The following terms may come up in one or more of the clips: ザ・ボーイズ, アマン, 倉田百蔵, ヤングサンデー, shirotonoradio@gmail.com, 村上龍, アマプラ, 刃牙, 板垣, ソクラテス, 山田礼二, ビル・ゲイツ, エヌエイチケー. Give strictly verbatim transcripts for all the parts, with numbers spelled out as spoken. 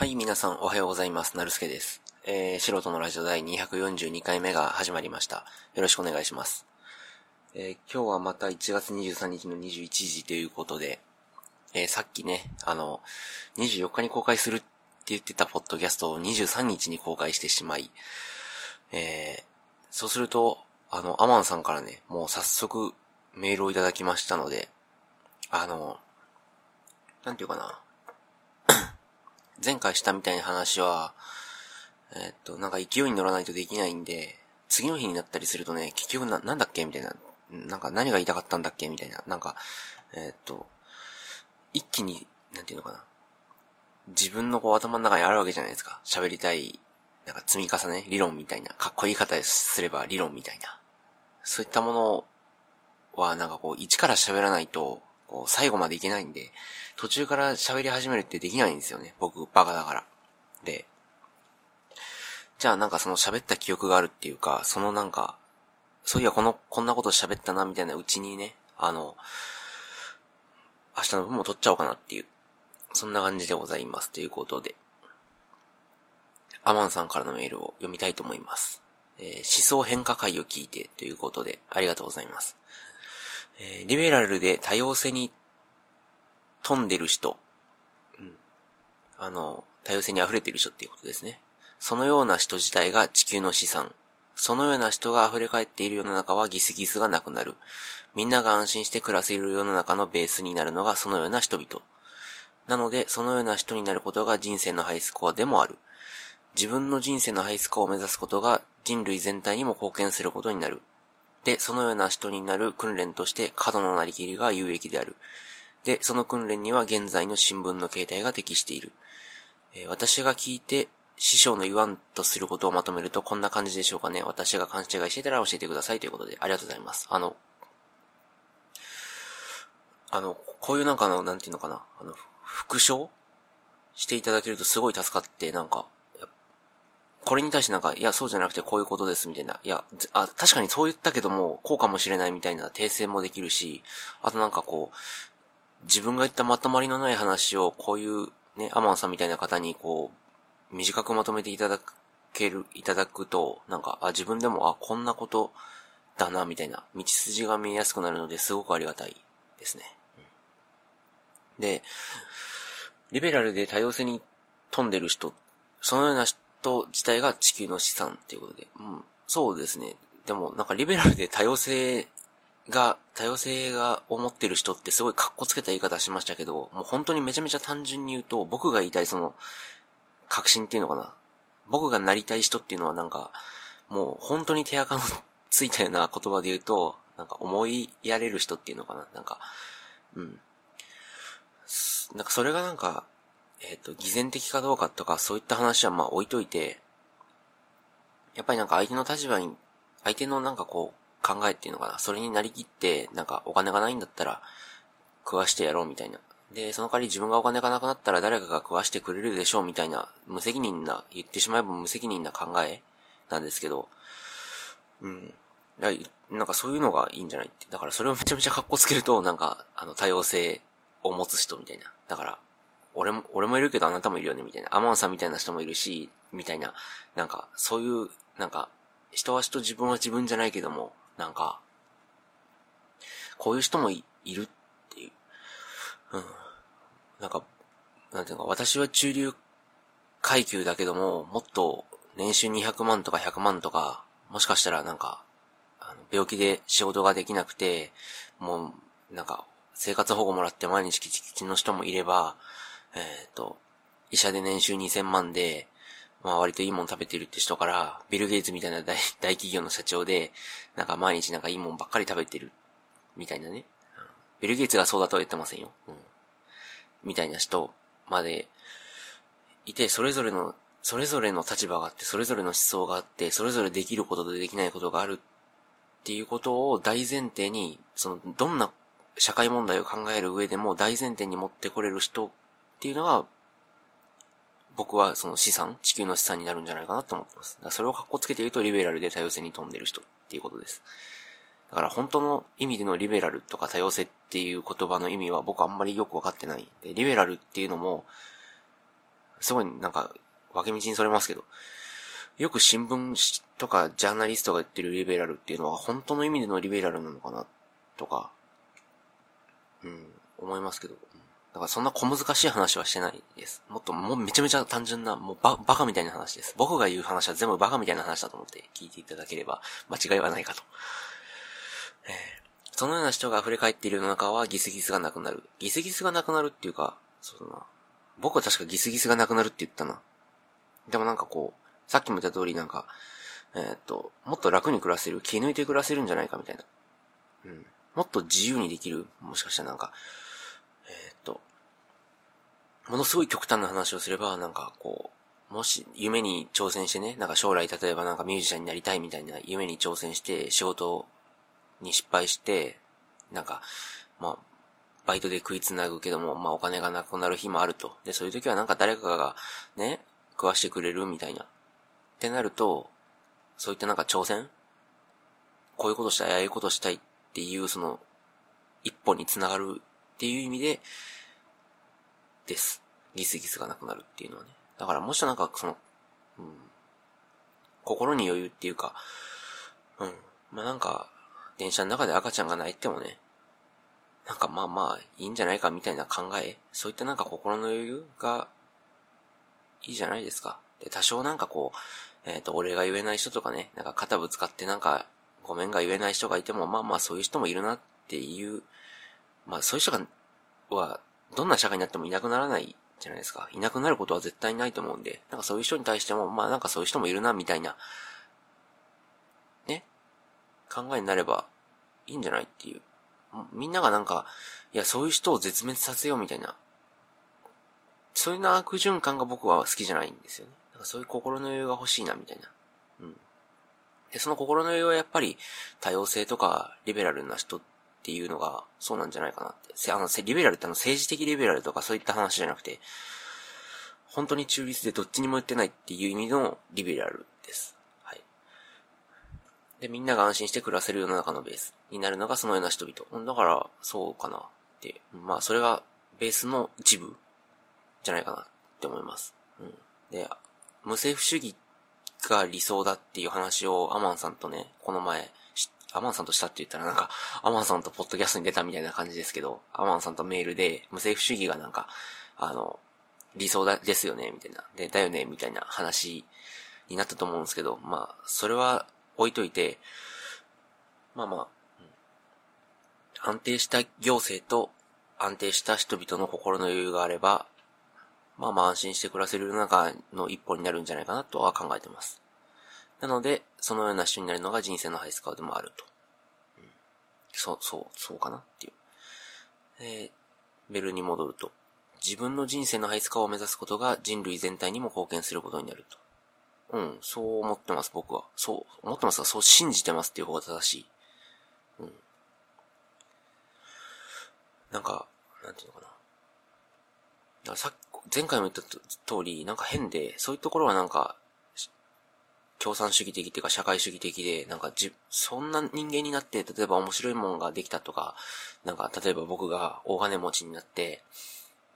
はい、皆さんおはようございます。なるすけです。えー、素人のラジオ第にひゃくよんじゅうにかいめが始まりました。よろしくお願いします。えー、今日はまたいちがつにじゅうさんにちのにじゅういちじということで、えー、さっきね、あの、にじゅうよっかに公開するって言ってたポッドキャストをにじゅうさんにちに公開してしまい、えー、そうすると、あの、アマンさんからね、もう早速メールをいただきましたので、あの、なんていうかな、前回したみたいな話は、えっと、なんか勢いに乗らないとできないんで、次の日になったりするとね、結局な、なんだっけみたいな。なんか何が言いたかったんだっけみたいな。なんか、えっと、一気に、なんていうのかな。自分のこう頭の中にあるわけじゃないですか。喋りたい、なんか積み重ね理論みたいな。かっこいい方ですれば理論みたいな。そういったものは、なんかこう、一から喋らないと、こう最後までいけないんで、途中から喋り始めるってできないんですよね。僕、バカだから。で、じゃあなんかその喋った記憶があるっていうか、そのなんか、そういやこの、こんなこと喋ったなみたいなうちにね、あの、明日の分も撮っちゃおうかなっていう、そんな感じでございます。ということで、アマンさんからのメールを読みたいと思います。えー、思想変化会を聞いてということで、ありがとうございます。えー、リベラルで多様性に富んでる人、うん、あの、多様性に溢れてる人っていうことですね。そのような人自体が地球の資産。そのような人が溢れ返っている世の中はギスギスがなくなる。みんなが安心して暮らせる世の中のベースになるのがそのような人々。なので、そのような人になることが人生のハイスコアでもある。自分の人生のハイスコアを目指すことが人類全体にも貢献することになる。で、そのような人になる訓練として過度のなりきりが有益である。で、その訓練には現在の新聞の形態が適している。えー、私が聞いて師匠の言わんとすることをまとめるとこんな感じでしょうかね。私が勘違いしてたら教えてくださいということでありがとうございます。あの、あの、こういうなんかの、なんていうのかな、あの、復唱していただけるとすごい助かって、なんか、これに対してなんか、いや、そうじゃなくてこういうことです、みたいな。いや、あ、確かにそう言ったけども、こうかもしれないみたいな訂正もできるし、あとなんかこう、自分が言ったまとまりのない話を、こういう、ね、アマンさんみたいな方に、こう、短くまとめていただける、いただくと、なんか、あ、自分でも、あ、こんなことだな、みたいな、道筋が見えやすくなるのですごくありがたいですね。うん、で、リベラルで多様性に富んでる人、そのような人、と自体が地球の資産っていうことで、うん、そうですね。でもなんかリベラルで多様性が多様性が思ってる人ってすごいかっこつけた言い方しましたけど、もう本当にめちゃめちゃ単純に言うと、僕が言いたいその確信っていうのかな、僕がなりたい人っていうのはなんかもう本当に手垢のついたような言葉で言うと、なんか思いやれる人っていうのかな、なんか、うん、なんかそれがなんか。えっと、偽善的かどうかとか、そういった話はまあ置いといて、やっぱりなんか相手の立場に、相手のなんかこう、考えっていうのかな、それになりきって、なんかお金がないんだったら、食わしてやろうみたいな。で、その代わり自分がお金がなくなったら誰かが食わしてくれるでしょうみたいな、無責任な、言ってしまえば無責任な考えなんですけど、うん。なんかそういうのがいいんじゃないって。だからそれをめちゃめちゃ格好つけると、なんか、あの、多様性を持つ人みたいな。だから、俺も、俺もいるけどあなたもいるよね、みたいな。アマンさんみたいな人もいるし、みたいな。なんか、そういう、なんか、人は人、自分は自分じゃないけども、なんか、こういう人も い, いるっていう。うん。なんか、なんていうか、私は中流階級だけども、もっと年収にひゃくまんとかひゃくまんとか、もしかしたらなんか、あの病気で仕事ができなくて、もう、なんか、生活保護もらって毎日きちきちの人もいれば、えっと、医者で年収にせんまんで、まあ割といいもん食べてるって人から、ビル・ゲイツみたいな 大, 大企業の社長で、なんか毎日なんかいいもんばっかり食べてる、みたいなね。ビル・ゲイツがそうだとは言ってませんよ。うん、みたいな人までいて、それぞれの、それぞれの立場があって、それぞれの思想があって、それぞれできることとできないことがあるっていうことを大前提に、その、どんな社会問題を考える上でも大前提に持ってこれる人、っていうのが、僕はその資産、地球の資産になるんじゃないかなと思ってます。だからそれをかっこつけて言うとリベラルで多様性に富んでる人っていうことです。だから本当の意味でのリベラルとか多様性っていう言葉の意味は僕はあんまりよくわかってない。で、リベラルっていうのも、すごいなんか、分け道にそれますけど、よく新聞とかジャーナリストが言ってるリベラルっていうのは本当の意味でのリベラルなのかな、とか、うん、思いますけど。だからそんな小難しい話はしてないです。もっと、もうめちゃめちゃ単純な、もうバ、バカみたいな話です。僕が言う話は全部バカみたいな話だと思って聞いていただければ間違いはないかと。えー、そのような人が溢れ返っている世の中はギスギスがなくなる。ギスギスがなくなるっていうか、そうだな。僕は確かギスギスがなくなるって言ったな。でもなんかこう、さっきも言った通りなんか、えー、っと、もっと楽に暮らせる、気抜いて暮らせるんじゃないかみたいな。うん。もっと自由にできる、もしかしたらなんか、えー、っと、ものすごい極端な話をすれば、なんかこう、もし夢に挑戦してね、なんか将来例えばなんかミュージシャンになりたいみたいな夢に挑戦して、仕事に失敗して、なんか、まあ、バイトで食いつなぐけども、まあお金がなくなる日もあると。で、そういう時はなんか誰かがね、食わしてくれるみたいな。ってなると、そういったなんか挑戦？こういうことしたい、ああいうことしたいっていうその、一歩につながるっていう意味で、です。ギスギスがなくなるっていうのはね。だからもしなんかその、うん、心に余裕っていうか、うん。まあなんか、電車の中で赤ちゃんが泣いてもね、なんかまあまあいいんじゃないかみたいな考え、そういったなんか心の余裕がいいじゃないですか。で、多少なんかこう、えっと、俺が言えない人とかね、なんか肩ぶつかってなんかごめんが言えない人がいても、まあまあそういう人もいるなっていう、まあそういう人が、は、どんな社会になってもいなくならないじゃないですか。いなくなることは絶対ないと思うんで、なんかそういう人に対しても、まあなんかそういう人もいるなみたいな、ね、考えになればいいんじゃないっていう。みんながなんか、いや、そういう人を絶滅させようみたいな。そういう悪循環が僕は好きじゃないんですよね。なんかそういう心の余裕が欲しいな、みたいな。うん。で、その心の余裕はやっぱり、多様性とか、リベラルな人っていうのが、そうなんじゃないかなって。あの、リベラルってあの、政治的リベラルとかそういった話じゃなくて、本当に中立でどっちにも言ってないっていう意味のリベラルです。で、みんなが安心して暮らせる世の中のベースになるのがそのような人々。だから、そうかなって。まあ、それがベースの一部じゃないかなって思います。うん。で、無政府主義が理想だっていう話をアマンさんとね、この前、アマンさんとしたって言ったらなんか、アマンさんとポッドキャストに出たみたいな感じですけど、アマンさんとメールで無政府主義がなんか、あの、理想だですよね、みたいな。で、だよね、みたいな話になったと思うんですけど、まあ、それは、置いといて、まあまあ、安定した行政と安定した人々の心の余裕があれば、まあまあ安心して暮らせる世の中の一歩になるんじゃないかなとは考えてます。なので、そのような人になるのが人生のハイスコアでもあると。うん、そう、そう、そうかなっていう。えー、ベルに戻ると、自分の人生のハイスコアを目指すことが人類全体にも貢献することになると。うん、そう思ってます、僕は。そう、思ってますが、そう信じてますっていう方が正しい。うん。なんか、なんていうのかな。だからさっき、前回も言った通り、なんか変で、そういうところはなんか、共産主義的っていうか社会主義的で、なんかじ、そんな人間になって、例えば面白いもんができたとか、なんか、例えば僕が大金持ちになって、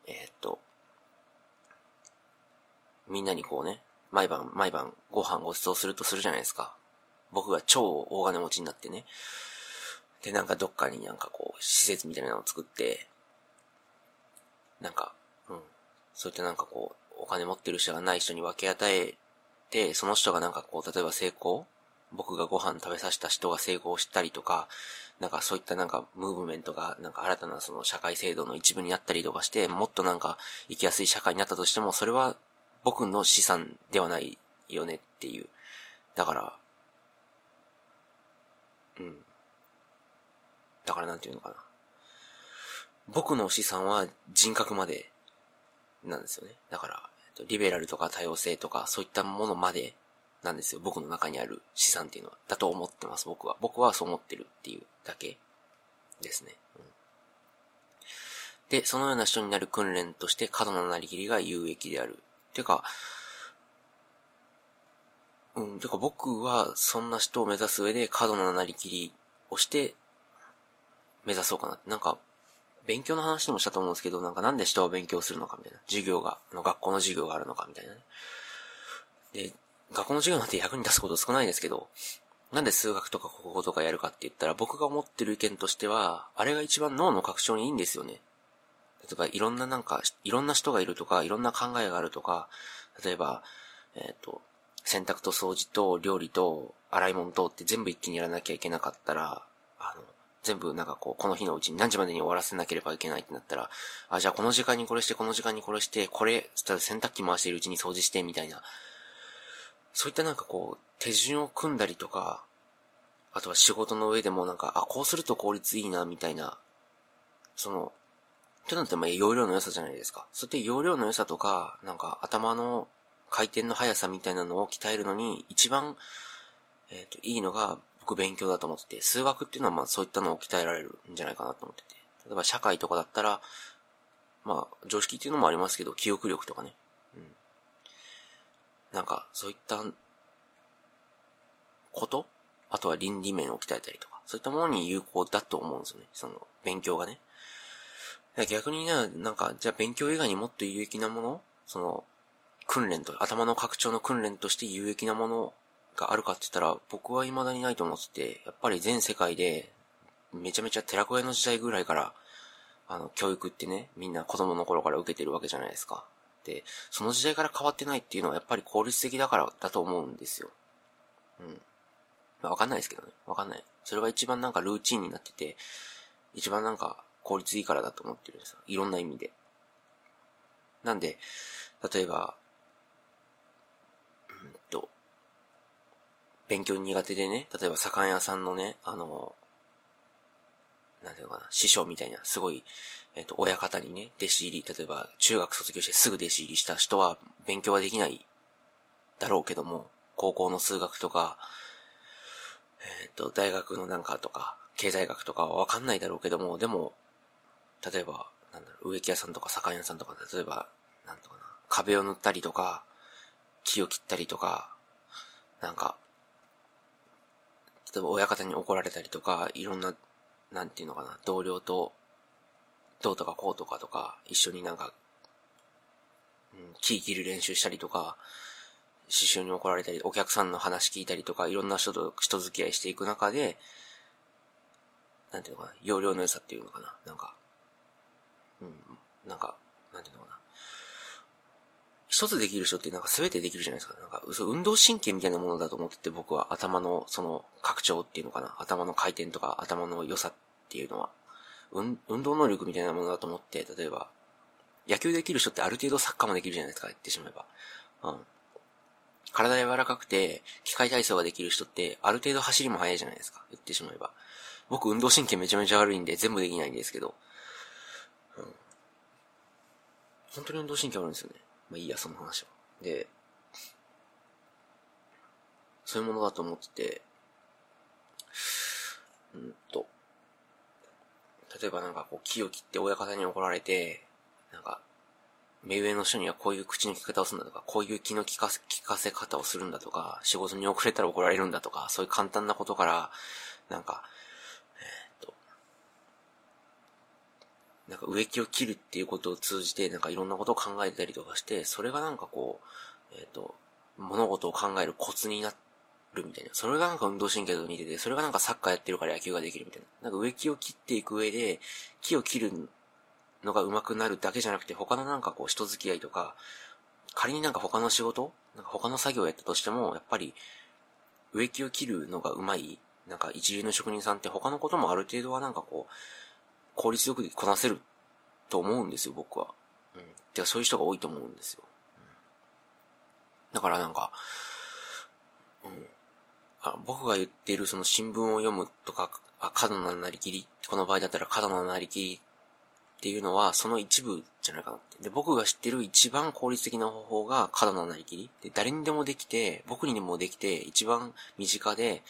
えー、っと、みんなにこうね、毎晩、毎晩、ご飯ご馳走するとするじゃないですか。僕が超大金持ちになってね。で、なんかどっかになんかこう、施設みたいなのを作って、なんか、うん。そういったなんかこう、お金持ってる人がない人に分け与えて、その人がなんかこう、例えば成功？僕がご飯食べさせた人が成功したりとか、なんかそういったなんかムーブメントがなんか新たなその社会制度の一部になったりとかして、もっとなんか生きやすい社会になったとしても、それは、僕の資産ではないよねっていう。だから、うん。だからなんていうのかな。僕の資産は人格までなんですよね。だから、リベラルとか多様性とかそういったものまでなんですよ。僕の中にある資産っていうのは。だと思ってます、僕は。僕はそう思ってるっていうだけですね。うん、で、そのような人になる訓練として過度ななりきりが有益である。てか、うん、てか僕はそんな人を目指す上で過度ななりきりをして目指そうかな。なんか、勉強の話でもしたと思うんですけど、なんかなんで人は勉強するのかみたいな。授業が、の学校の授業があるのかみたいなね。で、学校の授業なんて役に立つこと少ないですけど、なんで数学とか国語とかやるかって言ったら、僕が思ってる意見としては、あれが一番脳の拡張にいいんですよね。例えば、いろんななんか、いろんな人がいるとか、いろんな考えがあるとか、例えば、えっと、洗濯と掃除と料理と洗い物とって全部一気にやらなきゃいけなかったら、あの、全部なんかこう、この日のうちに何時までに終わらせなければいけないってなったら、あ、じゃあこの時間にこれして、この時間にこれして、これ、洗濯機回しているうちに掃除して、みたいな。そういったなんかこう、手順を組んだりとか、あとは仕事の上でもなんか、あ、こうすると効率いいな、みたいな。その、ちょっとなんて容量の良さじゃないですか。そういった容量の良さとか、なんか頭の回転の速さみたいなのを鍛えるのに、一番、えっと、いいのが、僕勉強だと思ってて、数学っていうのはまあそういったのを鍛えられるんじゃないかなと思ってて。例えば社会とかだったら、まあ常識っていうのもありますけど、記憶力とかね。うん。なんかそういったこと、あとは倫理面を鍛えたりとか、そういったものに有効だと思うんですよね。その勉強がね。逆にね、なんかじゃあ勉強以外にもっと有益なもの、その訓練と、頭の拡張の訓練として有益なものがあるかって言ったら、僕は未だにないと思ってて、やっぱり全世界で、めちゃめちゃ寺子屋の時代ぐらいから、あの、教育ってね、みんな子供の頃から受けてるわけじゃないですか。で、その時代から変わってないっていうのはやっぱり効率的だからだと思うんですよ。うん。まあ、わかんないですけどね。わかんない。それが一番なんかルーチンになってて、一番なんか効率いいからだと思ってるんですよ。いろんな意味で。なんで、例えば、うんと、勉強苦手でね、例えば左官屋さんのね、あの、なんていうのかな、師匠みたいな、すごい、えっと、親方にね、弟子入り、例えば中学卒業してすぐ弟子入りした人は勉強はできないだろうけども、高校の数学とか、えっと、大学のなんかとか、経済学とかはわかんないだろうけども、でも、例えば、なんだろう、植木屋さんとか左官屋さんとか、例えば、なんとかな、壁を塗ったりとか、木を切ったりとか、なんか、例えば親方に怒られたりとか、いろんな、なんていうのかな、同僚と、どうとかこうとかとか、一緒になんか、うん、木切る練習したりとか、師匠に怒られたり、お客さんの話聞いたりとか、いろんな人と人付き合いしていく中で、なんていうのかな、容量の良さっていうのかな、なんか、うん、なんか、なんていうのかな。一つできる人ってなんか全てできるじゃないですか。なんか、運動神経みたいなものだと思ってて、僕は頭のその拡張っていうのかな。頭の回転とか頭の良さっていうのは、運動能力みたいなものだと思って、例えば、野球できる人ってある程度サッカーもできるじゃないですか、言ってしまえば。うん。体柔らかくて、機械体操ができる人ってある程度走りも速いじゃないですか、言ってしまえば。僕運動神経めちゃめちゃ悪いんで全部できないんですけど。うん。本当に運動神経悪いんですよね。まあいいや、その話は。で、そういうものだと思ってて、うんと、例えばなんかこう木を切って親方に怒られて、なんか、目上の人にはこういう口の利き方をするんだとか、こういう気の利かせ、利かせ方をするんだとか、仕事に遅れたら怒られるんだとか、そういう簡単なことから、なんか、えー、っと、なんか植木を切るっていうことを通じてなんかいろんなことを考えたりとかして、それがなんかこうえっと物事を考えるコツになるみたいな。それがなんか運動神経と似てて、それがなんかサッカーやってるから野球ができるみたいな。なんか植木を切っていく上で木を切るのが上手くなるだけじゃなくて、他のなんかこう人付き合いとか、仮になんか他の仕事、なんか他の作業をやったとしても、やっぱり植木を切るのが上手いなんか一流の職人さんって他のこともある程度はなんかこう効率よくこなせると思うんですよ、僕は。うん。てか、そういう人が多いと思うんですよ。うん、だからなんか、うんあ。僕が言っているその新聞を読むとか、あ、角のなりきり、この場合だったら角のなりきりっていうのはその一部じゃないかなって。で、僕が知ってる一番効率的な方法が角のなりきり。で、誰にでもできて、僕にでもできて、一番身近で、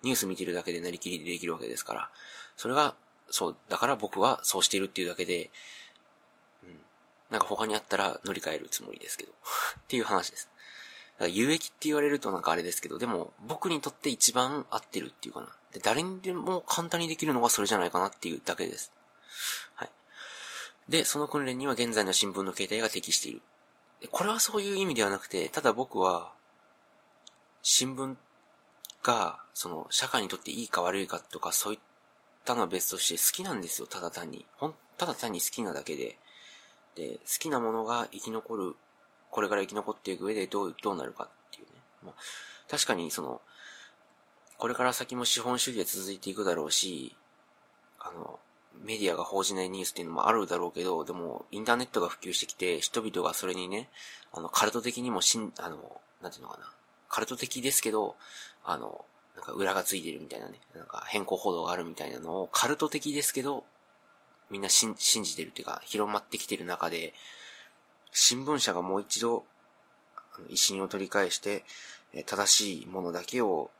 ニュース見てるだけでなりきりでできるわけですから。それが、そう、だから僕はそうしているっていうだけで、うん。なんか他にあったら乗り換えるつもりですけど。っていう話です。だから有益って言われるとなんかあれですけど、でも僕にとって一番合ってるっていうかな。で、誰にでも簡単にできるのがそれじゃないかなっていうだけです。はい。で、その訓練には現在の新聞の形態が適している。これはそういう意味ではなくて、ただ僕は、新聞が、その、社会にとっていいか悪いかとか、そういったのは別として好きなんですよ、ただ単に。ほん、ただ単に好きなだけで。で、好きなものが生き残る、これから生き残っていく上でどう、どうなるかっていうね。まあ、確かに、その、これから先も資本主義が続いていくだろうし、あの、メディアが報じないニュースっていうのもあるだろうけど、でも、インターネットが普及してきて、人々がそれにね、あの、カルト的にもしん、あの、なんていうのかな、カルト的ですけど、あの、なんか裏がついてるみたいなね、なんか変更報道があるみたいなのを、カルト的ですけど、みんなしん信じてるっていうか、広まってきてる中で、新聞社がもう一度、威信を取り返して、正しいものだけを、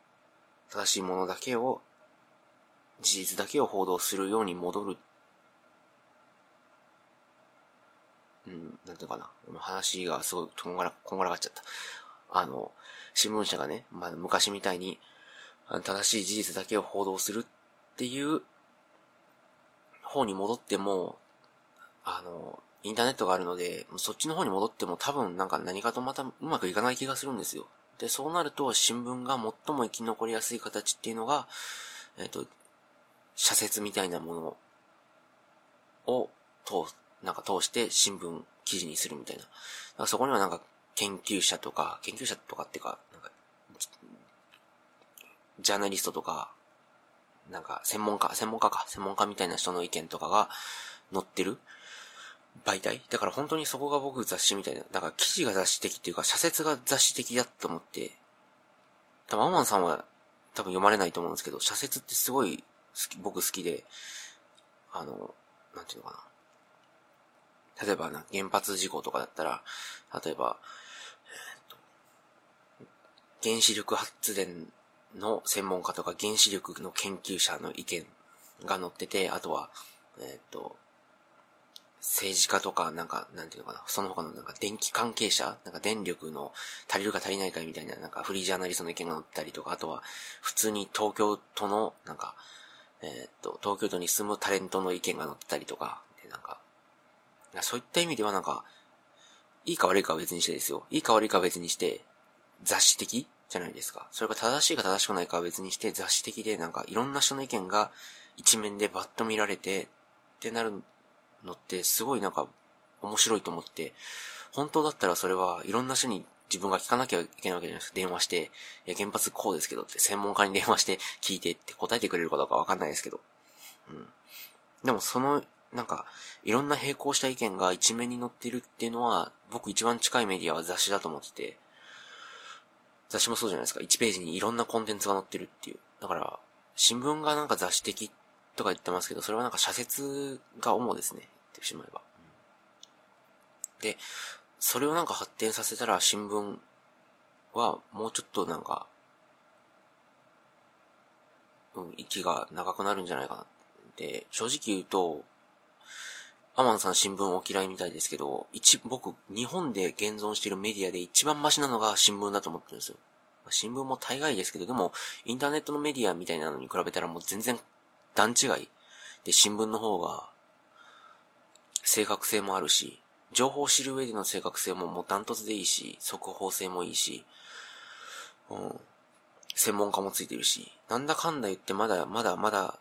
正しいものだけを、事実だけを報道するように戻る。うん、なんていうかな。話がすごいこんがら、こんがらがっちゃった。あの、新聞社がね、まあ、昔みたいに、正しい事実だけを報道するっていう方に戻っても、あの、インターネットがあるので、そっちの方に戻っても多分なんか何かとまたうまくいかない気がするんですよ。で、そうなると新聞が最も生き残りやすい形っていうのが、えっと、社説みたいなものを通、なんか通して新聞記事にするみたいな。だからそこにはなんか研究者とか、研究者とかっていうか、なんか、ジャーナリストとか、なんか専門家、専門家か、専門家みたいな人の意見とかが載ってる媒体。だから本当にそこが僕雑誌みたいな。だから記事が雑誌的っていうか、社説が雑誌的だと思って、多分アマンさんは多分読まれないと思うんですけど、社説ってすごい、好き僕好きで、あの、なんていうのかな。例えばな、原発事故とかだったら、例えば、えー、っと原子力発電の専門家とか原子力の研究者の意見が載ってて、あとは、えー、っと、政治家とか、なんか、なんていうのかな。その他のなんか電気関係者、なんか電力の足りるか足りないかみたいな、なんかフリージャーナリストの意見が載ったりとか、あとは、普通に東京都の、なんか、えっと、東京都に住むタレントの意見が載ってたりとか、で、なんか、そういった意味ではなんか、いいか悪いかは別にしてですよ。いいか悪いかは別にして、雑誌的じゃないですか。それが正しいか正しくないかは別にして、雑誌的でなんか、いろんな人の意見が一面でバッと見られて、ってなるのって、すごいなんか、面白いと思って、本当だったらそれはいろんな人に、自分が聞かなきゃいけないわけじゃないですか。電話して、いや、原発こうですけどって、専門家に電話して聞いてって答えてくれるかどうかわかんないですけど。うん。でもその、なんか、いろんな並行した意見が一面に載ってるっていうのは、僕一番近いメディアは雑誌だと思ってて、雑誌もそうじゃないですか。いちページにいろんなコンテンツが載ってるっていう。だから、新聞がなんか雑誌的とか言ってますけど、それはなんか社説が主ですね。言ってしまえば。うん、で、それをなんか発展させたら新聞はもうちょっとなんか、うん、息が長くなるんじゃないかなって、正直言うと、アマンさん新聞お嫌いみたいですけど、一、僕、日本で現存しているメディアで一番マシなのが新聞だと思ってるんですよ。新聞も大概ですけど、でも、インターネットのメディアみたいなのに比べたらもう全然段違い。で、新聞の方が、正確性もあるし、情報を知る上での正確性ももうダントツでいいし、速報性もいいし、うん、専門家もついてるし、なんだかんだ言ってまだまだまだ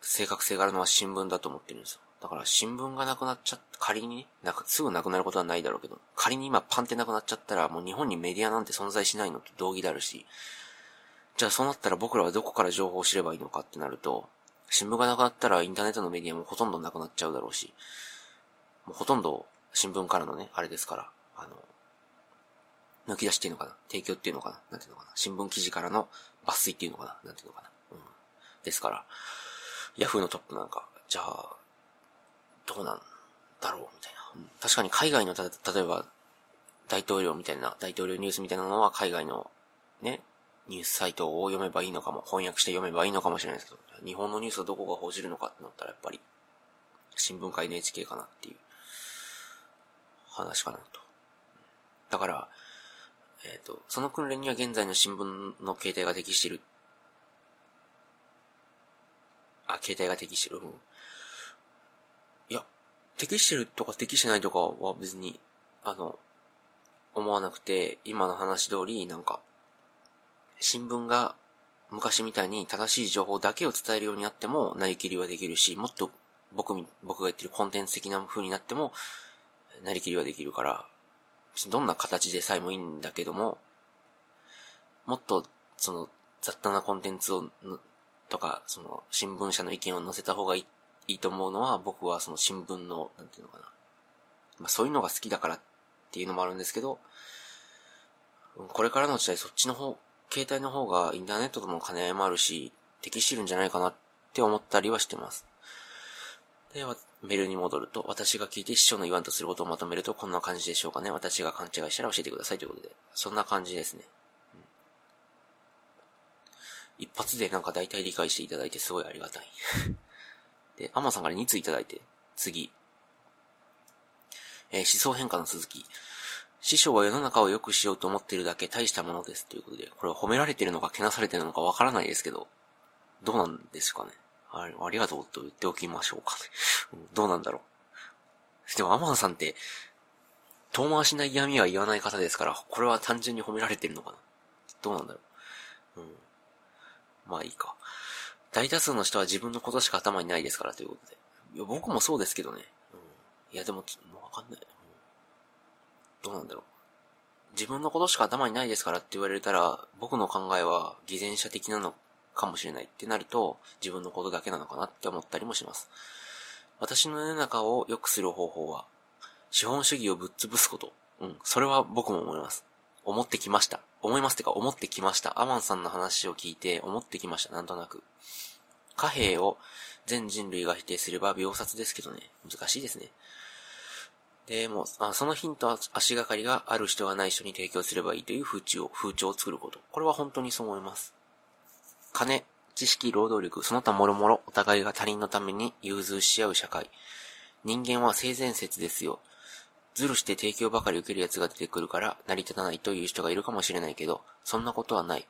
正確性があるのは新聞だと思ってるんですよ。だから新聞がなくなっちゃった、仮にね、なんかすぐなくなることはないだろうけど、仮に今パンってなくなっちゃったらもう日本にメディアなんて存在しないのと同義であるし、じゃあそうなったら僕らはどこから情報を知ればいいのかってなると、新聞がなくなったらインターネットのメディアもほとんどなくなっちゃうだろうし、もうほとんど新聞からのね、あれですから、あの、抜き出しっていうのかな、提供っていうのかな、なんていうのかな、新聞記事からの抜粋っていうのかな、なんていうのかな、うん。ですから、ヤフーのトップなんか、じゃあ、どうなんだろう、みたいな。うん、確かに海外の、た、例えば、大統領みたいな、大統領ニュースみたいなのは海外の、ね、ニュースサイトを読めばいいのかも、翻訳して読めばいいのかもしれないですけど、日本のニュースをどこが報じるのかってなったら、やっぱり、新聞か エヌエイチケー かなっていう。話かなと。だから、えっと、その訓練には現在の新聞の形態が適している。あ、形態が適している。うん、いや、適してるとか適してないとかは別に、あの、思わなくて、今の話通り、なんか、新聞が昔みたいに正しい情報だけを伝えるようになっても、なりきりはできるし、もっと僕、僕が言ってるコンテンツ的な風になっても、なりきりはできるから、どんな形でさえもいいんだけども、もっと、その、雑多なコンテンツを、とか、その、新聞社の意見を載せた方がいい、いいと思うのは、僕はその新聞の、なんていうのかな。まあそういうのが好きだからっていうのもあるんですけど、これからの時代そっちの方、携帯の方がインターネットとの兼ね合いもあるし、適してるんじゃないかなって思ったりはしてます。では、メールに戻ると、私が聞いて師匠の言わんとすることをまとめるとこんな感じでしょうかね。私が勘違いしたら教えてくださいということで。そんな感じですね。うん、一発でなんか大体理解していただいてすごいありがたい。で、アマさんからに通いただいて、次。えー、思想変化の続き。師匠は世の中を良くしようと思っているだけ大したものです。ということで、これは褒められてるのか、けなされてるのかわからないですけど、どうなんですかね。あれ、ありがとうと言っておきましょうか、ね。どうなんだろう。でも、アマさんって、遠回しな嫌味は言わない方ですから、これは単純に褒められてるのかな。どうなんだろう。うん。まあいいか。大多数の人は自分のことしか頭にないですからということで。いや、僕もそうですけどね。うん、いや、でも、もうわかんない、うん。どうなんだろう。自分のことしか頭にないですからって言われたら、僕の考えは偽善者的なのかもしれないってなると、自分のことだけなのかなって思ったりもします。私の世の中を良くする方法は、資本主義をぶっ潰すこと。うん、それは僕も思います。思ってきました。思いますってか、思ってきました。アマンさんの話を聞いて、思ってきました。なんとなく。貨幣を全人類が否定すれば秒殺ですけどね。難しいですね。でも、あ、そのヒントは足がかりがある人がない人に提供すればいいという風潮、風潮を作ること。これは本当にそう思います。金、知識、労働力、その他もろもろ、お互いが他人のために融通し合う社会。人間は性善説ですよ。ズルして提供ばかり受ける奴が出てくるから成り立たないという人がいるかもしれないけど、そんなことはない。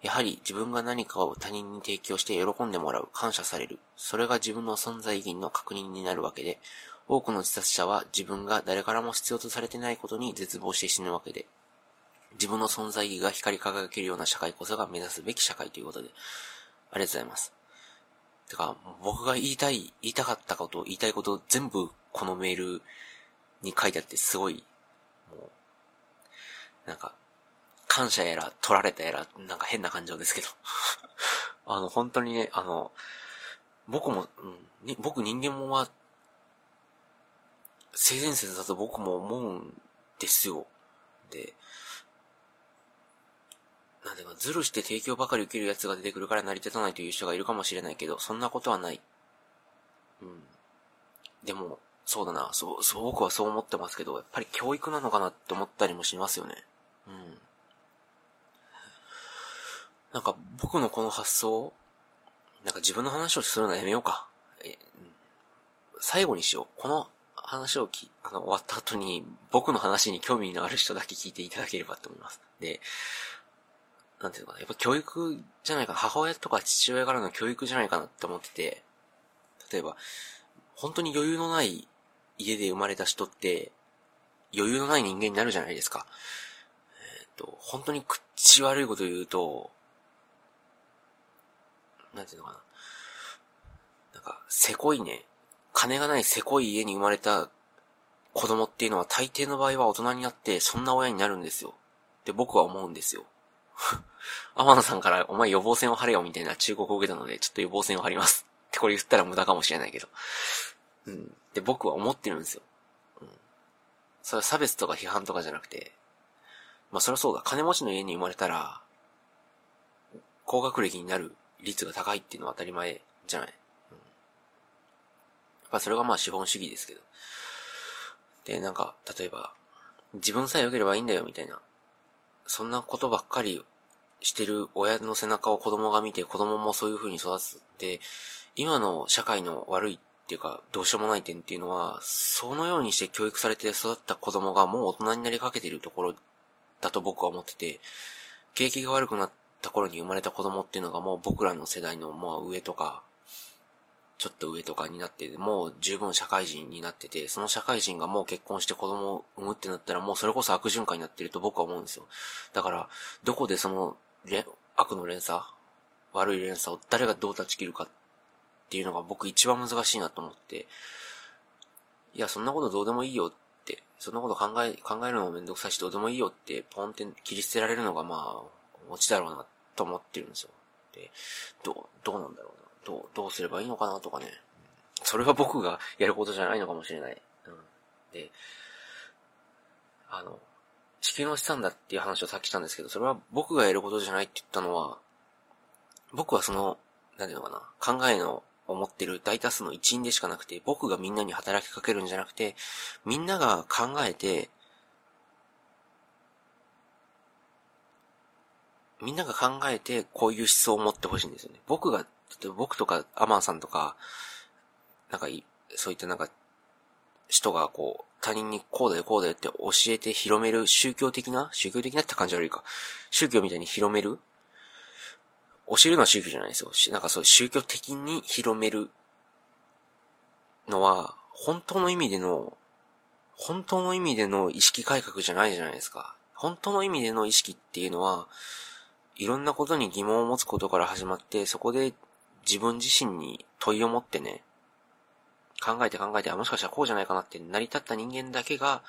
やはり自分が何かを他人に提供して喜んでもらう、感謝される。それが自分の存在意義の確認になるわけで、多くの自殺者は自分が誰からも必要とされてないことに絶望して死ぬわけで、自分の存在意義が光り輝けるような社会こそが目指すべき社会ということで、ありがとうございます。てか、僕が言いたい、言いたかったこと、言いたいこと全部このメール、に書いてあってすごい、もう、なんか、感謝やら、取られたやら、なんか変な感情ですけど。あの、本当にね、あの、僕も、うん、ね、僕人間もは、性善説だと僕も思うんですよ。で、なんていうか、ズルして提供ばかり受けるやつが出てくるから成り立たないという人がいるかもしれないけど、そんなことはない。うん。でも、そうだな、そう、そう、僕はそう思ってますけど、やっぱり教育なのかなって思ったりもしますよね。うん。なんか、僕のこの発想、なんか自分の話をするのはやめようか。え、最後にしよう。この話をき、あの、終わった後に、僕の話に興味のある人だけ聞いていただければと思います。で、なんていうのかな、やっぱ教育じゃないかな、母親とか父親からの教育じゃないかなって思ってて、例えば、本当に余裕のない、家で生まれた人って、余裕のない人間になるじゃないですか。えっと、本当に口悪いこと言うと、なんていうのかな。なんか、せこいね。金がないせこい家に生まれた子供っていうのは大抵の場合は大人になってそんな親になるんですよ。って僕は思うんですよ。天野さんからお前予防線を張れよみたいな忠告を受けたので、ちょっと予防線を張ります。ってこれ言ったら無駄かもしれないけど。うん。で、僕は思ってるんですよ。うん。それは差別とか批判とかじゃなくて、まあそりゃそうだ。金持ちの家に生まれたら、高学歴になる率が高いっていうのは当たり前じゃない。うん。やっぱそれがまあ資本主義ですけど。で、なんか、例えば、自分さえ良ければいいんだよみたいな。そんなことばっかりしてる親の背中を子供が見て、子供もそういう風に育つって、今の社会の悪いっていうか、どうしようもない点っていうのは、そのようにして教育されて育った子供がもう大人になりかけているところだと僕は思ってて、景気が悪くなった頃に生まれた子供っていうのがもう僕らの世代のもう上とか、ちょっと上とかになって、もう十分社会人になってて、その社会人がもう結婚して子供を産むってなったら、もうそれこそ悪循環になってると僕は思うんですよ。だから、どこでその悪の連鎖、悪い連鎖を誰がどう断ち切るかっていうのが僕一番難しいなと思って、いや、そんなことどうでもいいよって、そんなこと考え、考えるのもめんどくさいし、どうでもいいよって、ポンって切り捨てられるのがまあ、オチだろうなと思ってるんですよ。で、どう、どうなんだろうな。どう、どうすればいいのかなとかね。それは僕がやることじゃないのかもしれない。うん。で、あの、地球の資産だっていう話をさっきしたんですけど、それは僕がやることじゃないって言ったのは、僕はその、なんていうのかな、考えの、思ってる大多数の一員でしかなくて、僕がみんなに働きかけるんじゃなくて、みんなが考えて、みんなが考えてこういう思想を持ってほしいんですよね。僕が、僕とかアマンさんとか、なんかそういったなんか人がこう他人にこうだよこうだよって教えて広める宗教的な、宗教的なって感じ悪いか、宗教みたいに広める。教えるのは宗教じゃないですよ。なんかそう、宗教的に広めるのは、本当の意味での、本当の意味での意識改革じゃないじゃないですか。本当の意味での意識っていうのは、いろんなことに疑問を持つことから始まって、そこで自分自身に問いを持ってね、考えて考えて、あ、もしかしたらこうじゃないかなって成り立った人間だけが、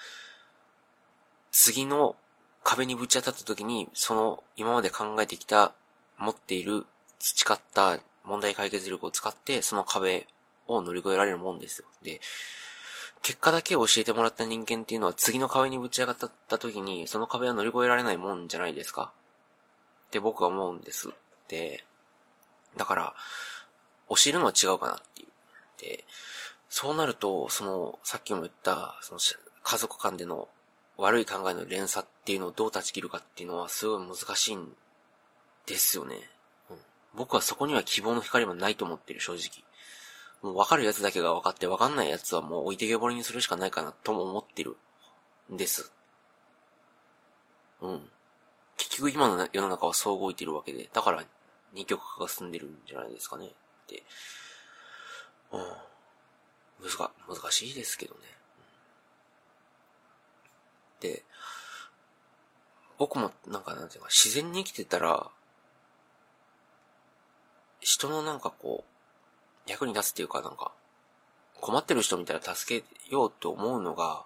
次の壁にぶち当たった時に、その今まで考えてきた持っている培った問題解決力を使ってその壁を乗り越えられるもんですよ。で、結果だけを教えてもらった人間っていうのは次の壁にぶち上がった時にその壁は乗り越えられないもんじゃないですかって僕は思うんです。で、だから教えるのは違うかなっていう。で、そうなるとそのさっきも言ったその家族間での悪い考えの連鎖っていうのをどう断ち切るかっていうのはすごい難しいんですよね、うん。僕はそこには希望の光もないと思ってる、正直。もう分かるやつだけが分かって、分かんないやつはもう置いてけぼりにするしかないかなとも思ってるんです。うん。結局今の世の中はそう動いてるわけで、だから二極化が進んでるんじゃないですかね。で、うん。難、難しいですけどね。で、僕もなんかなんていうか、自然に生きてたら、人のなんかこう、役に立つっていうかなんか、困ってる人見たら助けようと思うのが、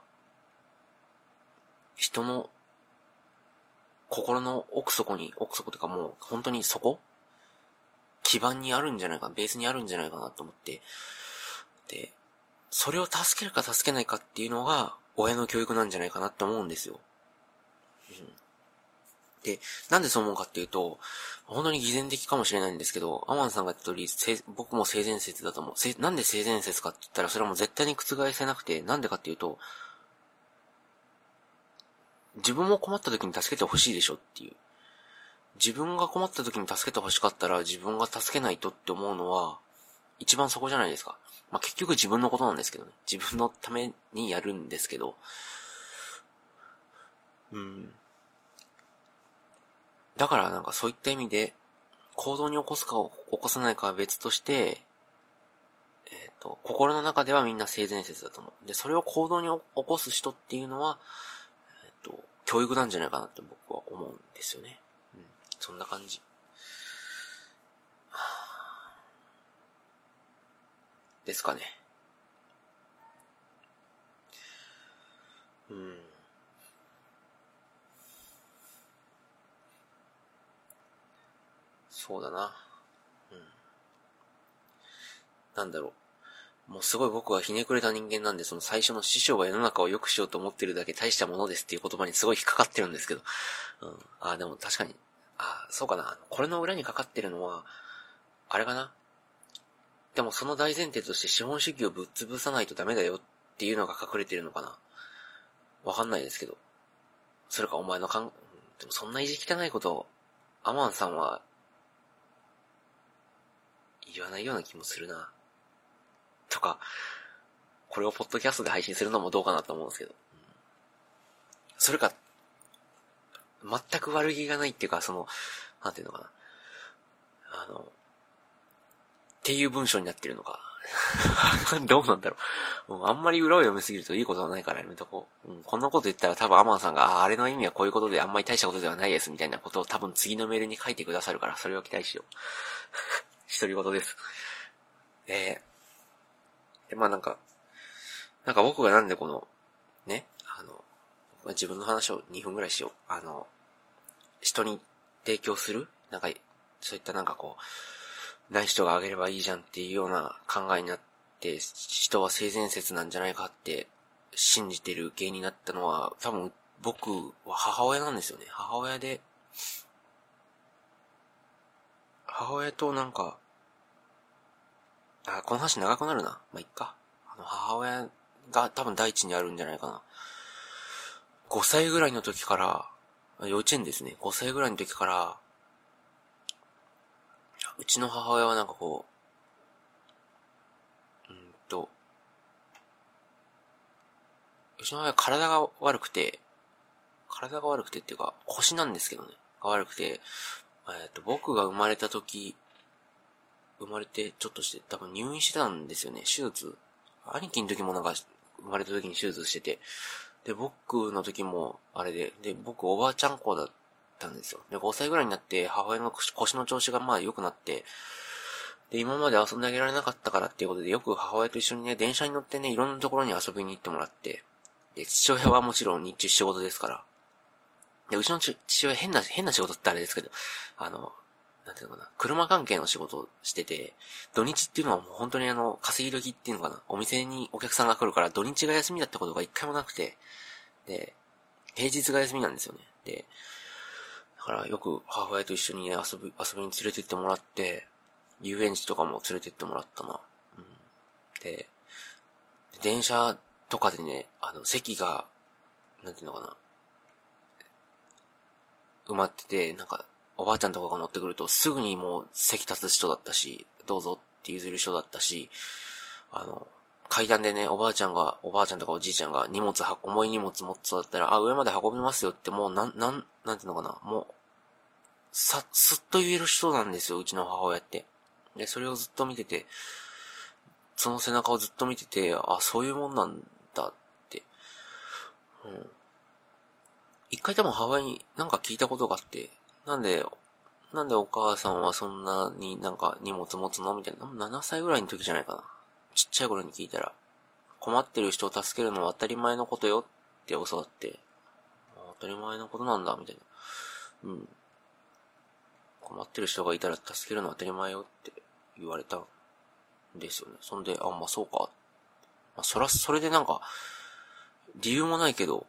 人の心の奥底に、奥底というかもう本当にそこ基盤にあるんじゃないか、ベースにあるんじゃないかなと思って、で、それを助けるか助けないかっていうのが、親の教育なんじゃないかなって思うんですよ。うん、で、なんでそう思うかっていうと、本当に偽善的かもしれないんですけど、アマンさんが言った通り、僕も性善説だと思う。せなんで性善説かって言ったら、それはもう絶対に覆せなくて、なんでかっていうと、自分も困った時に助けてほしいでしょっていう。自分が困った時に助けてほしかったら、自分が助けないとって思うのは、一番そこじゃないですか。まあ、結局自分のことなんですけどね。自分のためにやるんですけど、うん。だからなんかそういった意味で、行動に起こすかを起こさないかは別として、えっと、心の中ではみんな性善説だと思う。で、それを行動に起こす人っていうのは、えっと、教育なんじゃないかなって僕は思うんですよね。うん。そんな感じ。ですかね。うん。そうだな。うん。なんだろう。もうすごい僕はひねくれた人間なんで、その最初の師匠が世の中を良くしようと思ってるだけ大したものですっていう言葉にすごい引っかかってるんですけど。うん。あ、でも確かに。あ、そうかな。これの裏にかかってるのは、あれかな。でもその大前提として資本主義をぶっ潰さないとダメだよっていうのが隠れてるのかな。わかんないですけど。それかお前のかん、でもそんな意地汚いことを、アマンさんは、言わないような気もするな。とか、これをポッドキャストで配信するのもどうかなと思うんですけど。それか、全く悪気がないっていうか、その、なんていうのかな。あの、っていう文章になってるのか。どうなんだろう。うん、あんまり裏を読みすぎるといいことはないからやめとこう。うん、こんなこと言ったら多分アマンさんが、あ、あれの意味はこういうことであんまり大したことではないですみたいなことを多分次のメールに書いてくださるから、それを期待しよう。独り言です。えー、で、まあなんか、なんか僕がなんでこの、ね、あの、自分の話をにふんぐらいしよう。あの、人に提供するなんか、そういったなんかこう、ない人があげればいいじゃんっていうような考えになって、人は性善説なんじゃないかって信じてる原因になったのは、多分僕は母親なんですよね。母親で、母親となんか、あ、この話長くなるな。まあ、いっか。あの、母親が多分第一にあるんじゃないかな。ごさいぐらいの時から、幼稚園ですね。ごさいぐらいの時から、うちの母親はなんかこう、うんと、うちの母親は体が悪くて、体が悪くてっていうか、腰なんですけどね。が悪くて、えっと、僕が生まれた時、生まれてちょっとして、多分入院してたんですよね、手術。兄貴の時もなんか、生まれた時に手術してて、で、僕の時も、あれで、で、僕おばあちゃん子だったんですよ。で、ごさいぐらいになって、母親の腰の調子がまあ良くなって、で、今まで遊んであげられなかったからっていうことで、よく母親と一緒にね、電車に乗ってね、いろんなところに遊びに行ってもらって、で、父親はもちろん日中仕事ですから、で、うちの父親変な、変な仕事ってあれですけど、あの、なんていうのかな、車関係の仕事をしてて、土日っていうのはもう本当にあの、稼ぎ時っていうのかな、お店にお客さんが来るから土日が休みだったことが一回もなくて、で、平日が休みなんですよね。で、だからよく母親と一緒にね、遊び、遊びに連れてってもらって、遊園地とかも連れてってもらったな。うん、で、電車とかでね、あの、席が、なんていうのかな、埋まってて、なんか、おばあちゃんとかが乗ってくると、すぐにもう席立つ人だったし、どうぞって譲る人だったし、あの、階段でね、おばあちゃんが、おばあちゃんとかおじいちゃんが荷物、重い荷物持ってそうだったら、あ、上まで運びますよって、もう、なん、なん、なんていうのかな、もう、さ、すっと言える人なんですよ、うちの母親って。で、それをずっと見てて、その背中をずっと見てて、あ、そういうもんなんだって。うん。一回多分母親になんか聞いたことがあって、なんで、なんでお母さんはそんなになんか荷物持つのみたいな。ななさいぐらいの時じゃないかな。ちっちゃい頃に聞いたら、困ってる人を助けるのは当たり前のことよって教わって、当たり前のことなんだ、みたいな。うん。困ってる人がいたら助けるのは当たり前よって言われたんですよね。そんで、あ、まあそうか。まあそら、それでなんか、理由もないけど、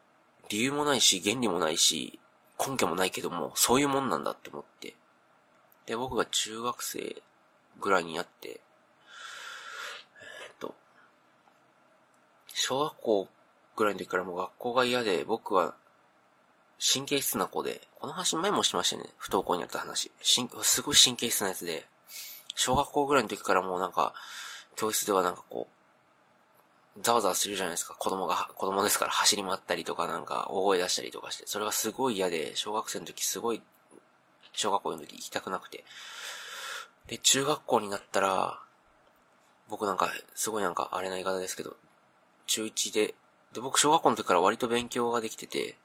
理由もないし、原理もないし、根拠もないけども、そういうもんなんだって思って。で、僕が中学生ぐらいになって、えー、っと、小学校ぐらいの時からもう学校が嫌で、僕は神経質な子で、この話前もしましたね。不登校になった話。すごい神経質なやつで、小学校ぐらいの時からもうなんか、教室ではなんかこう、ざわざわするじゃないですか。子供が、子供ですから走り回ったりとかなんか大声出したりとかして。それがすごい嫌で、小学生の時すごい、小学校の時行きたくなくて。で、中学校になったら、僕なんか、すごいなんかあれな言い方ですけど、中いちで、で、僕小学校の時から割と勉強ができてて、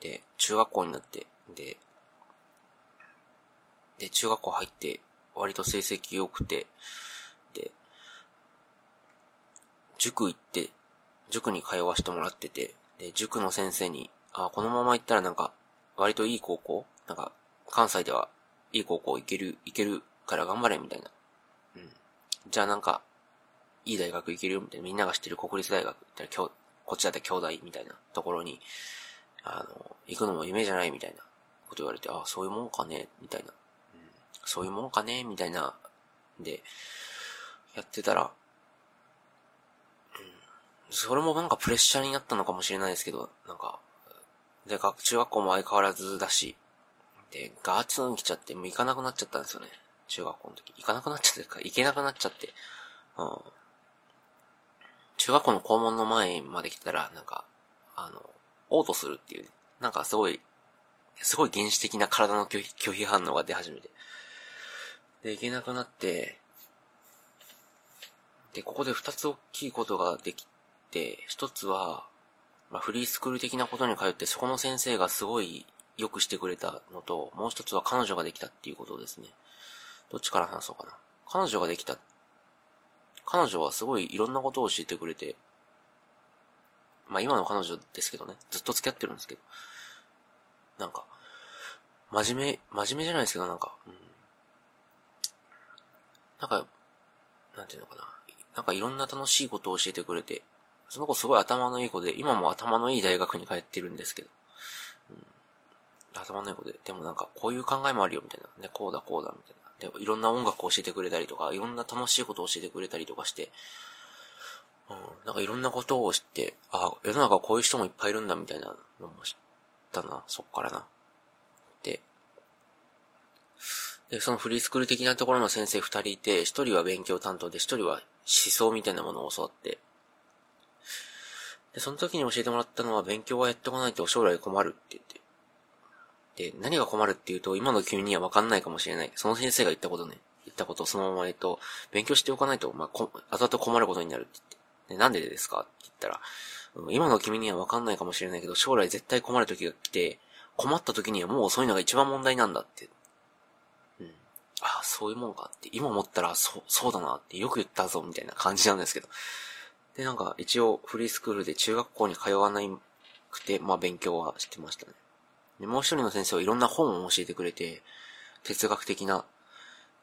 で、中学校になって、で、で、中学校入って、割と成績良くて、で、塾行って、塾に通わせてもらってて、で、塾の先生に、あ、このまま行ったらなんか、割といい高校なんか、関西ではいい高校行ける、行けるから頑張れ、みたいな。うん。じゃあなんか、いい大学行けるよ、みたいな。みんなが知ってる国立大学、こっちだったら京大、みたいなところに、あの、行くのも夢じゃない、みたいなこと言われて、あ、そういうもんかね、みたいな。うん、そういうもんかね、みたいな。で、やってたら、それもなんかプレッシャーになったのかもしれないですけど、なんか、で、中学校も相変わらずだし、で、ガーツン来ちゃって、もう行かなくなっちゃったんですよね。中学校の時。行かなくなっちゃってるか、行けなくなっちゃって。うん。中学校の校門の前まで来たら、なんか、あの、嘔吐するっていう、ね、なんかすごい、すごい原始的な体の拒否、拒否反応が出始めて。で、行けなくなって、で、ここでふたつ大きいことができて、ひとつは、まあ、フリースクール的なことに通って、そこの先生がすごい良くしてくれたのと、もう一つは彼女ができたっていうことですね。どっちから話そうかな。彼女ができた。彼女はすごいいろんなことを教えてくれて、まあ今の彼女ですけどね、ずっと付き合ってるんですけど、なんか、真面目、真面目じゃないですけど、なんか、うん、なんか、なんていうのかな。なんかいろんな楽しいことを教えてくれて、その子すごい頭のいい子で、今も頭のいい大学に通ってるんですけど、うん、頭のいい子で、でもなんかこういう考えもあるよみたいな、ね、こうだこうだみたいな。でいろんな音楽を教えてくれたりとか、いろんな楽しいことを教えてくれたりとかして、うん、なんかいろんなことを知って、あ、世の中こういう人もいっぱいいるんだみたいなのも知ったな、そっからな。で、でそのフリースクール的なところの先生二人いて、一人は勉強担当で、一人は思想みたいなものを教わって、で、その時に教えてもらったのは、勉強はやってこないと将来困るって言って、で、何が困るっていうと、今の君には分かんないかもしれない。その先生が言ったことね。言ったことをそのまま、えっと、勉強しておかないと、まあ、こ、あとあと困ることになるって言って。で、なんでですかって言ったら、うん、今の君には分かんないかもしれないけど、将来絶対困る時が来て、困った時にはもう遅いのが一番問題なんだって。うん。ああ、そういうもんかって。今思ったら、そう、そうだなってよく言ったぞ、みたいな感じなんですけど。で、なんか、一応、フリースクールで中学校に通わなくて、まあ、勉強はしてましたね。で、もう一人の先生はいろんな本を教えてくれて、哲学的な、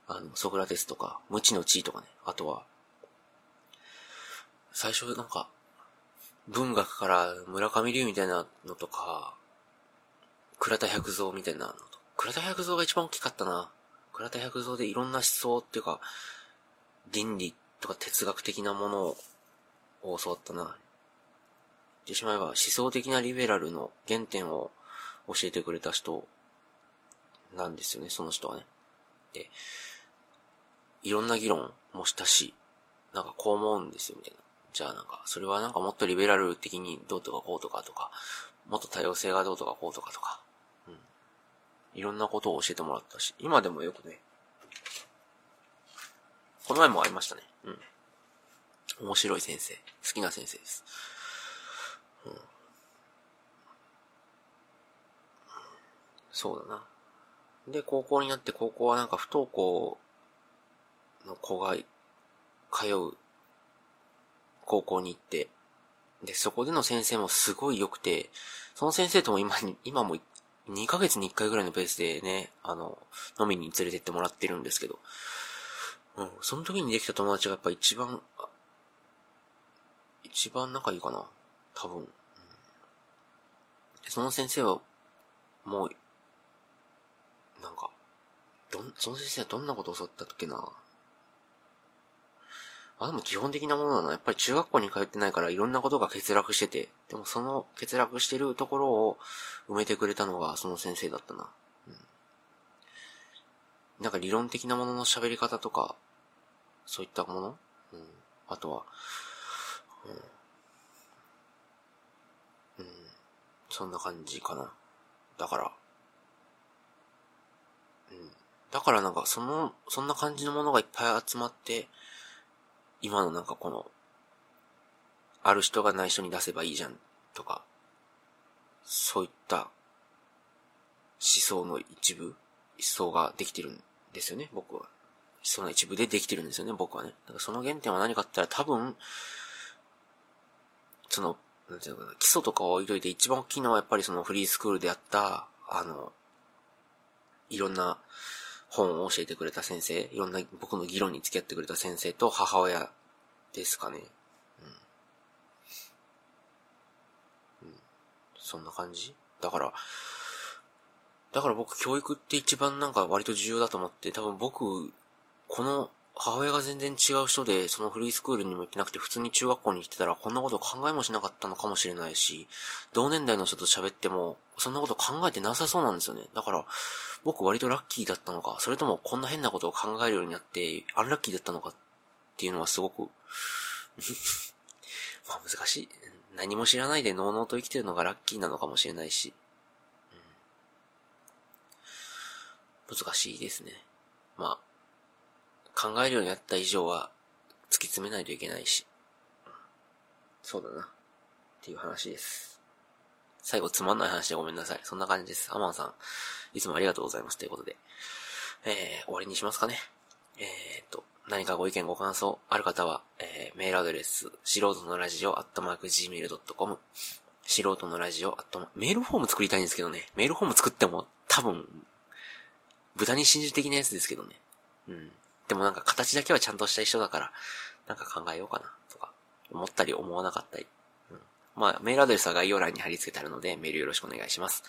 あの、ソクラテスとか、無知の知とかね、あとは、最初なんか、文学から村上龍みたいなのとか、倉田百蔵みたいなのと、倉田百蔵が一番大きかったな。倉田百蔵でいろんな思想っていうか、倫理とか哲学的なものを教わったな。言ってしまえば、思想的なリベラルの原点を、教えてくれた人なんですよね、その人はね。で、いろんな議論もしたし、なんかこう思うんですよみたいな。じゃあなんかそれはなんかもっとリベラル的にどうとかこうとかとか、もっと多様性がどうとかこうとかとか、うん、いろんなことを教えてもらったし、今でもよくね、この前も会いましたね。うん、面白い先生、好きな先生です。うん、そうだな。で、高校になって、高校はなんか不登校の子が通う高校に行って、で、そこでの先生もすごい良くて、その先生とも今に、今もにかげつにいっかいぐらいのペースでね、あの、飲みに連れてってもらってるんですけど、うん、その時にできた友達がやっぱ一番、一番仲いいかな、多分。うん、でその先生は、もう、なんか、どん、その先生はどんなことを教わったっけな。あ、でも基本的なものだな。やっぱり中学校に通ってないからいろんなことが欠落してて、でもその欠落してるところを埋めてくれたのがその先生だったな。うん、なんか理論的なものの喋り方とか、そういったもの、うん、あとは、うん、うん、そんな感じかな。だから、だからなんかその、そんな感じのものがいっぱい集まって、今のなんかこの、ある人が内緒に出せばいいじゃんとか、そういった思想の一部、思想ができてるんですよね、僕は。思想の一部でできてるんですよね、僕はね。だからその原点は何かって言ったら多分、その、なんていうのかな、基礎とかを置いといて一番大きいのはやっぱりそのフリースクールであった、あの、いろんな、本を教えてくれた先生、いろんな僕の議論に付き合ってくれた先生と母親ですかね。うん。うん、そんな感じ？だから、だから僕教育って一番なんか割と重要だと思って、多分僕、この母親が全然違う人で、そのフリースクールにも行ってなくて普通に中学校に行ってたらこんなこと考えもしなかったのかもしれないし、同年代の人と喋ってもそんなこと考えてなさそうなんですよね。だから、僕割とラッキーだったのか、それともこんな変なことを考えるようになって、アンラッキーだったのかっていうのはすごく、まあ難しい。何も知らないでのうのうと生きてるのがラッキーなのかもしれないし、うん、難しいですね。まあ、考えるようになった以上は、突き詰めないといけないし、そうだなっていう話です。最後つまんない話でごめんなさい。そんな感じです。アマンさんいつもありがとうございますということで、えー、終わりにしますかね。えーっと何かご意見ご感想ある方は、えー、メールアドレス素人のラジオアットマーク ジーメールドットコム 素人のラジオアットマークメールフォーム作りたいんですけどね。メールフォーム作っても多分豚に真珠的なやつですけどね。うん。でもなんか形だけはちゃんとした人だからなんか考えようかなとか思ったり思わなかったり、うん、まあメールアドレスは概要欄に貼り付けてあるのでメールよろしくお願いします。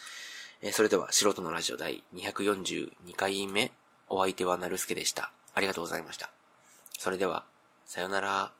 えー、それでは素人のラジオ第にひゃくよんじゅうにかいめお相手はなるすけでした。ありがとうございました。それではさよなら。